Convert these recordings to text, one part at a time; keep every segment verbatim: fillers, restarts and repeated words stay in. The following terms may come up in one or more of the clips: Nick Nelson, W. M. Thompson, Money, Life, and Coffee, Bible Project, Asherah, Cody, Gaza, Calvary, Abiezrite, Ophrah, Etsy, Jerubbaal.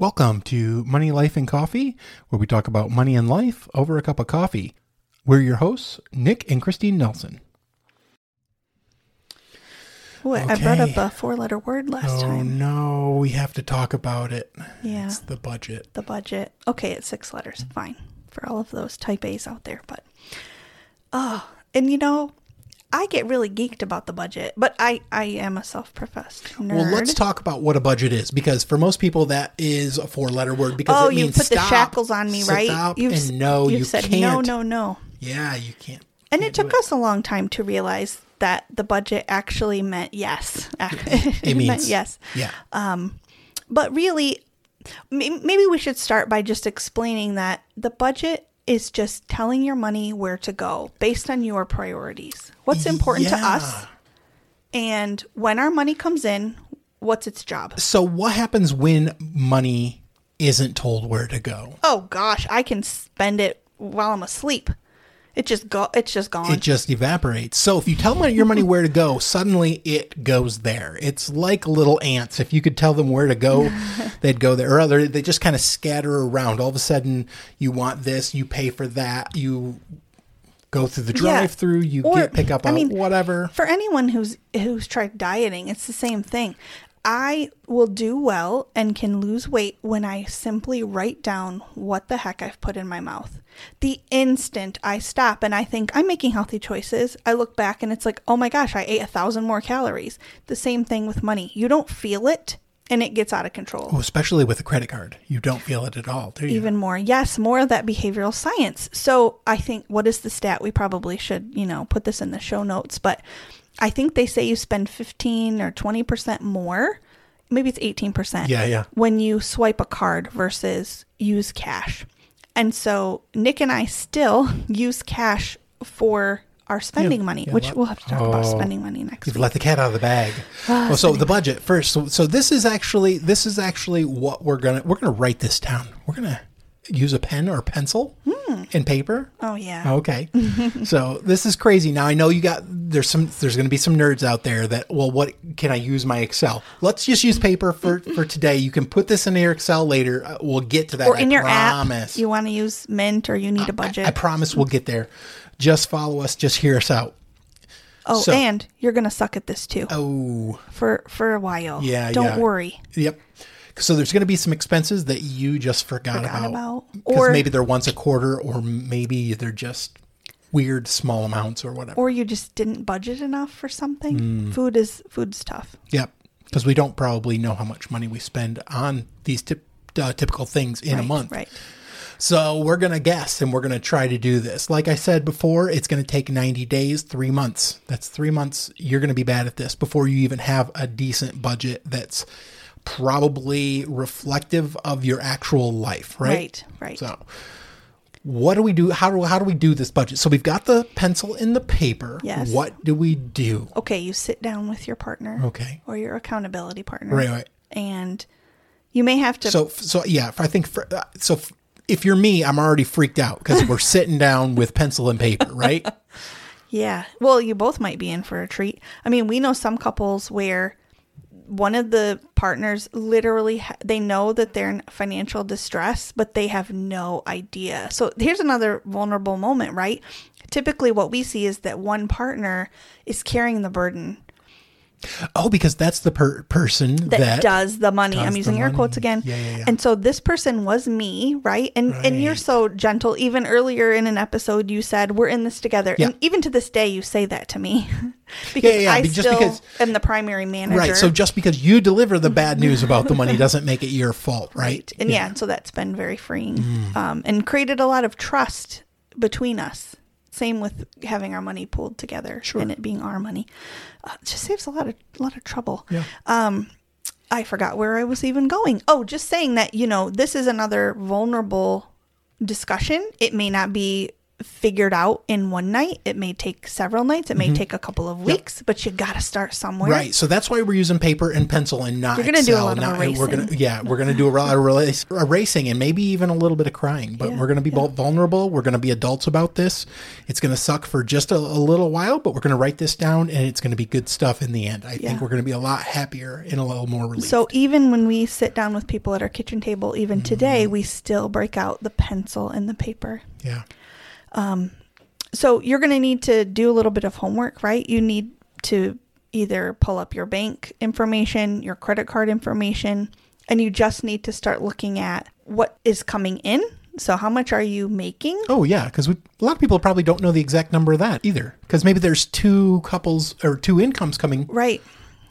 Welcome to Money, Life, and Coffee, where we talk about money and life over a cup of coffee. We're your hosts, Nick and Christine Nelson. Ooh, okay. I brought up a four-letter word last oh, time. No, we have to talk about it. Yeah. It's the budget. The budget. Okay, it's six letters. Fine. For all of those type A's out there. But, oh, and you know, I get really geeked about the budget, but I, I am a self-professed nerd. Well, let's talk about what a budget is, because for most people, that is a four-letter word, because oh, it means stop. Oh, you put the shackles on me, right? Stop you've, and no, you've you said can't. no, no, no. Yeah, you can't. And can't it took it. us a long time to realize that the budget actually meant yes. It, it means. meant yes. Yeah. Um, but really, maybe we should start by just explaining that the budget is just telling your money where to go based on your priorities. What's important yeah. to us, and when our money comes in, what's its job? So what happens when money isn't told where to go? Oh gosh, I can spend it while I'm asleep. It just go. It's just gone. It just evaporates. So if you tell your money where to go, suddenly it goes there. It's like little ants. If you could tell them where to go, they'd go there. Or other, they just kind of scatter around. All of a sudden, you want this, you pay for that, you go through the drive-through, you or, get pick up on I mean, whatever. For anyone who's who's tried dieting, it's the same thing. I will do well and can lose weight when I simply write down what the heck I've put in my mouth. The instant I stop and I think I'm making healthy choices, I look back and it's like, oh my gosh, I ate a thousand more calories. The same thing with money. You don't feel it and it gets out of control. Oh, especially with a credit card. You don't feel it at all, do you? Even more. Yes, more of that behavioral science. So I think, what is the stat? We probably should, you know, put this in the show notes, but I think they say you spend fifteen or twenty percent more. Maybe it's eighteen percent. Yeah, yeah. When you swipe a card versus use cash. And so Nick and I still use cash for our spending yeah, money, yeah, which let, we'll have to talk oh, about spending money next you've week. You've let the cat out of the bag. Uh, well, so the budget money. first. So, so this is actually this is actually what we're going to we're going to write this down. We're going to use a pen or pencil hmm. and paper. Oh yeah. Okay. So this is crazy. Now I know you got there's some there's going to be some nerds out there that, well, what can I use my Excel? Let's just use paper for, for today. You can put this in your Excel later. We'll get to that. Or in I your promise. app. You want to use Mint or you need a budget. I, I promise we'll get there. Just follow us. Just hear us out. Oh, so, and you're going to suck at this too. Oh. For for a while. Yeah. Don't yeah. worry. Yep. So there's going to be some expenses that you just forgot, forgot about, because maybe they're once a quarter, or maybe they're just weird small amounts or whatever. Or you just didn't budget enough for something. Mm. Food is food's tough. Yep, because we don't probably know how much money we spend on these tip, uh, typical things in right, a month. Right. So we're going to guess and we're going to try to do this. Like I said before, it's going to take ninety days, three months. That's three months. You're going to be bad at this before you even have a decent budget that's probably reflective of your actual life, right? Right, right. So what do we do? How do how do we do this budget? So we've got the pencil and the paper. Yes. What do we do? Okay, you sit down with your partner. Okay. Or your accountability partner. Right, right. And you may have to... So, so yeah, I think... For, so if you're me, I'm already freaked out because we're sitting down with pencil and paper, right? Yeah. Well, you both might be in for a treat. I mean, we know some couples where... One of the partners literally, ha- they know that they're in financial distress, but they have no idea. So here's another vulnerable moment, right? Typically what we see is that one partner is carrying the burden. Oh, because that's the per- person that, that does the money. Does I'm using air money. quotes again. Yeah, yeah, yeah. And so this person was me, right? And right. and you're so gentle. Even earlier in an episode, you said, we're in this together. Yeah. And even to this day, you say that to me. Because yeah, yeah, yeah. I just still because, am the primary manager. Right. So just because you deliver the bad news about the money doesn't make it your fault, right? right. And yeah. yeah, so that's been very freeing mm. um, and created a lot of trust between us. Same with having our money pooled together sure. and it being our money. Uh, it just saves a lot of a lot of trouble. Yeah. Um, I forgot where I was even going. Oh, just saying that, you know, this is another vulnerable discussion. It may not be figured out in one night. It may take several nights. It may mm-hmm. take a couple of weeks, yep. but you got to start somewhere. Right. So that's why we're using paper and pencil and not You're gonna Excel. Do a lot not, of erasing. We're gonna, yeah, we're going to do a lot of erasing and maybe even a little bit of crying, but yeah, we're going to be yeah. vulnerable. We're going to be adults about this. It's going to suck for just a, a little while, but we're going to write this down and it's going to be good stuff in the end. I yeah. think we're going to be a lot happier and a little more relieved. So even when we sit down with people at our kitchen table, even mm-hmm. today, we still break out the pencil and the paper. Yeah. Um, so you're going to need to do a little bit of homework, right? You need to either pull up your bank information, your credit card information, and you just need to start looking at what is coming in. So how much are you making? Oh, yeah, because a lot of people probably don't know the exact number of that either, because maybe there's two couples or two incomes coming. Right.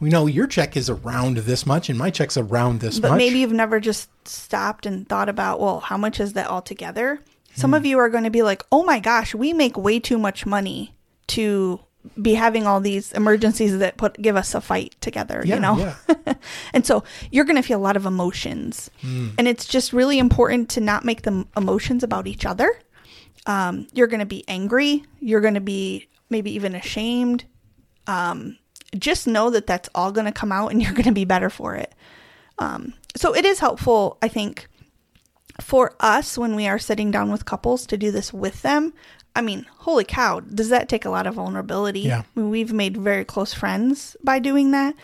We know your check is around this much and my check's around this but much. But maybe you've never just stopped and thought about, well, how much is that altogether? Some of you are going to be like, oh my gosh, we make way too much money to be having all these emergencies that put give us a fight together, yeah, you know? Yeah. And so you're going to feel a lot of emotions. Mm. And it's just really important to not make the emotions about each other. Um, you're going to be angry. You're going to be maybe even ashamed. Um, just know that that's all going to come out and you're going to be better for it. Um, so it is helpful, I think, for us when we are sitting down with couples to do this with them. I mean, holy cow, does that take a lot of vulnerability? Yeah. I mean, we've made very close friends by doing that,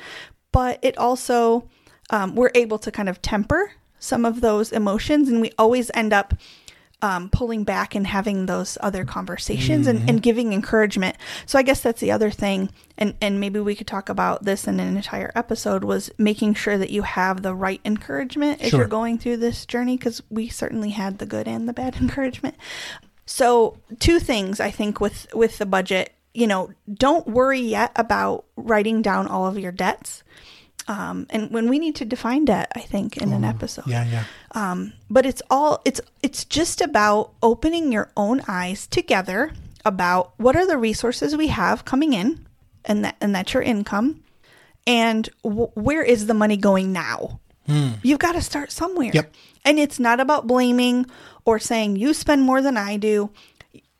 but it also, um, we're able to kind of temper some of those emotions, and we always end up um, pulling back and having those other conversations mm-hmm. and, and giving encouragement. So I guess that's the other thing, and, and maybe we could talk about this in an entire episode, was making sure that you have the right encouragement as sure. you're going through this journey, because we certainly had the good and the bad encouragement. So two things, I think, with, with the budget, you know, don't worry yet about writing down all of your debts. Um, and when we need to define debt, I think, in oh, an episode. Yeah, yeah. Um, but it's all it's it's just about opening your own eyes together about what are the resources we have coming in, and that and that's your income, and w- where is the money going now? Mm. You've got to start somewhere. Yep. And it's not about blaming or saying you spend more than I do.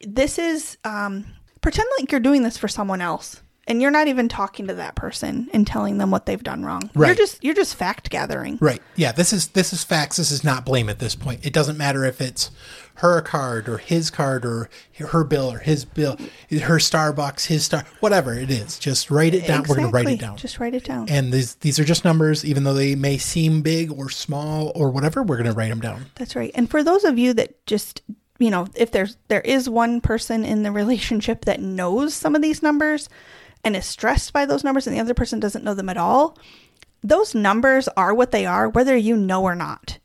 This is um, pretend like you're doing this for someone else. And you're not even talking to that person and telling them what they've done wrong. Right. You're just you're just fact gathering. Right. Yeah. This is this is facts. This is not blame at this point. It doesn't matter if it's her card or his card or her bill or his bill, her Starbucks, his star, whatever it is. Just write it down. Exactly. We're going to write it down. Just write it down. And these these are just numbers, even though they may seem big or small or whatever. We're going to write them down. That's right. And for those of you that just, you know, if there's there is one person in the relationship that knows some of these numbers and is stressed by those numbers, and the other person doesn't know them at all, those numbers are what they are, whether you know or not.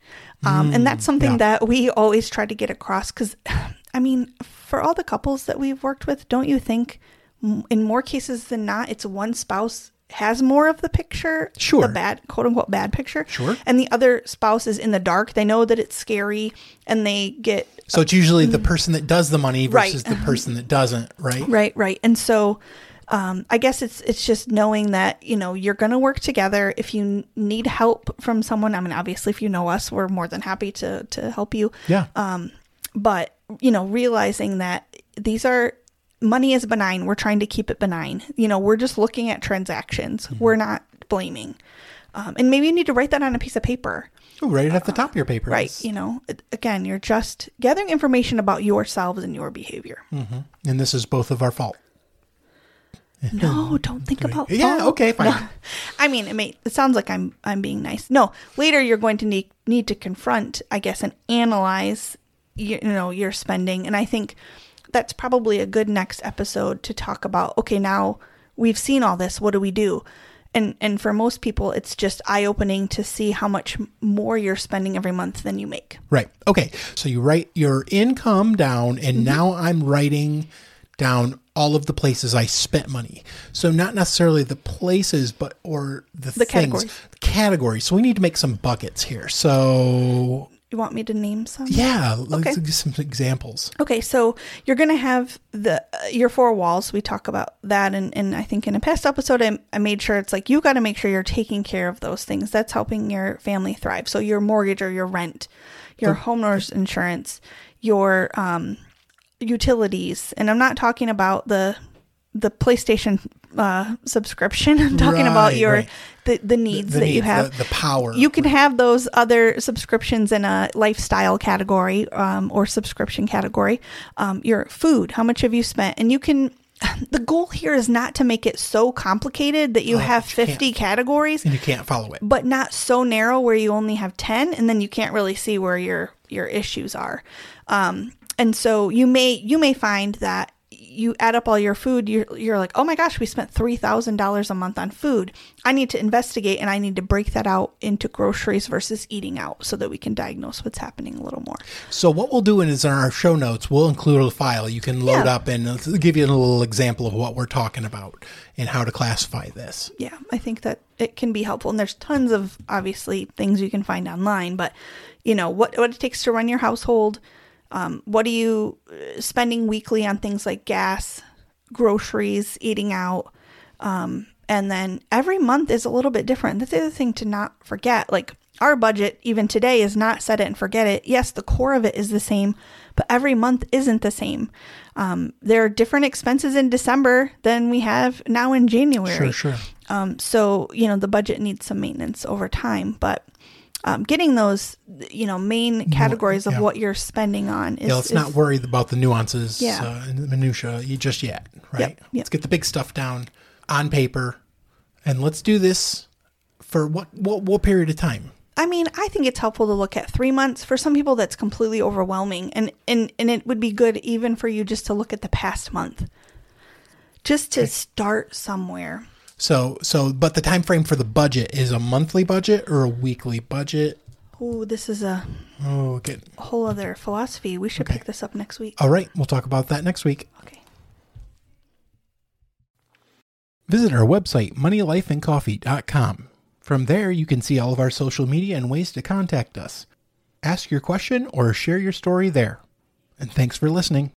Um, mm, and that's something yeah. that we always try to get across, because, I mean, for all the couples that we've worked with, don't you think in more cases than not, it's one spouse has more of the picture, sure. the bad, quote unquote, bad picture, sure. and the other spouse is in the dark. They know that it's scary, and they get... So it's usually mm, the person that does the money versus right. the person that doesn't, right? Right, right. And so... Um, I guess it's it's just knowing that, you know, you're going to work together. If you need help from someone, I mean, obviously, if you know us, we're more than happy to to help you. Yeah. Um, but, you know, realizing that these are, money is benign. We're trying to keep it benign. You know, we're just looking at transactions. Mm-hmm. We're not blaming. Um, and maybe you need to write that on a piece of paper. Ooh, write it at uh, the top of your paper. Right. You know, again, you're just gathering information about yourselves and your behavior. Mm-hmm. And this is both of our fault. No, don't think about that. Yeah, okay, fine. No. I mean, it, may, it sounds like I'm I'm being nice. No, later you're going to need, need to confront, I guess, and analyze, you, you know, your spending. And I think that's probably a good next episode to talk about, okay, now we've seen all this, what do we do? And and for most people, it's just eye-opening to see how much more you're spending every month than you make. Right. Okay, so you write your income down, and mm-hmm. now I'm writing down all of the places I spent money. So not necessarily the places, but or the, the things. Categories. The categories. So we need to make some buckets here. So you want me to name some? Yeah, let's okay. give some examples. Okay, so you're going to have the uh, your four walls. We talk about that, and and I think in a past episode, I, I made sure it's like you got to make sure you're taking care of those things. That's helping your family thrive. So your mortgage or your rent, your the, homeowner's insurance, your um. utilities, and I'm not talking about the the PlayStation uh, subscription. I'm talking right, about your right. the, the needs the, the that needs, you have. The, the power. You can right. have those other subscriptions in a lifestyle category um, or subscription category. Um, your food, how much have you spent? And you can. The goal here is not to make it so complicated that you oh, have fifty categories and you can't follow it, but not so narrow where you only have ten and then you can't really see where your your issues are. Um, and so you may you may find that you add up all your food, you're you're like, oh my gosh, we spent three thousand dollars a month on food. I need to investigate and I need to break that out into groceries versus eating out so that we can diagnose what's happening a little more. So what we'll do is in our show notes, we'll include a file you can load yeah. up and give you a little example of what we're talking about and how to classify this. Yeah, I think that it can be helpful. And there's tons of obviously things you can find online, but you know, what what it takes to run your household. Um, what are you spending weekly on things like gas, groceries, eating out? Um, and then every month is a little bit different. That's the other thing to not forget. Like our budget, even today, is not set it and forget it. Yes, the core of it is the same, but every month isn't the same. Um, there are different expenses in December than we have now in January. Sure, sure. Um, so, you know, the budget needs some maintenance over time, but Um, getting those, you know, main categories of yeah. what you're spending on. Is, yeah, let's is, not worry about the nuances, yeah. uh, and the minutiae just yet, right? Yep, yep. Let's get the big stuff down on paper, and let's do this for what, what what period of time? I mean, I think it's helpful to look at three months. For some people, that's completely overwhelming, and and, and it would be good even for you just to look at the past month, just to okay. start somewhere. So, so, but the time frame for the budget is a monthly budget or a weekly budget? Oh, this is a oh, good. whole other philosophy. We should okay. pick this up next week. All right. We'll talk about that next week. Okay. Visit our website, money life and coffee dot com. From there, you can see all of our social media and ways to contact us. Ask your question or share your story there. And thanks for listening.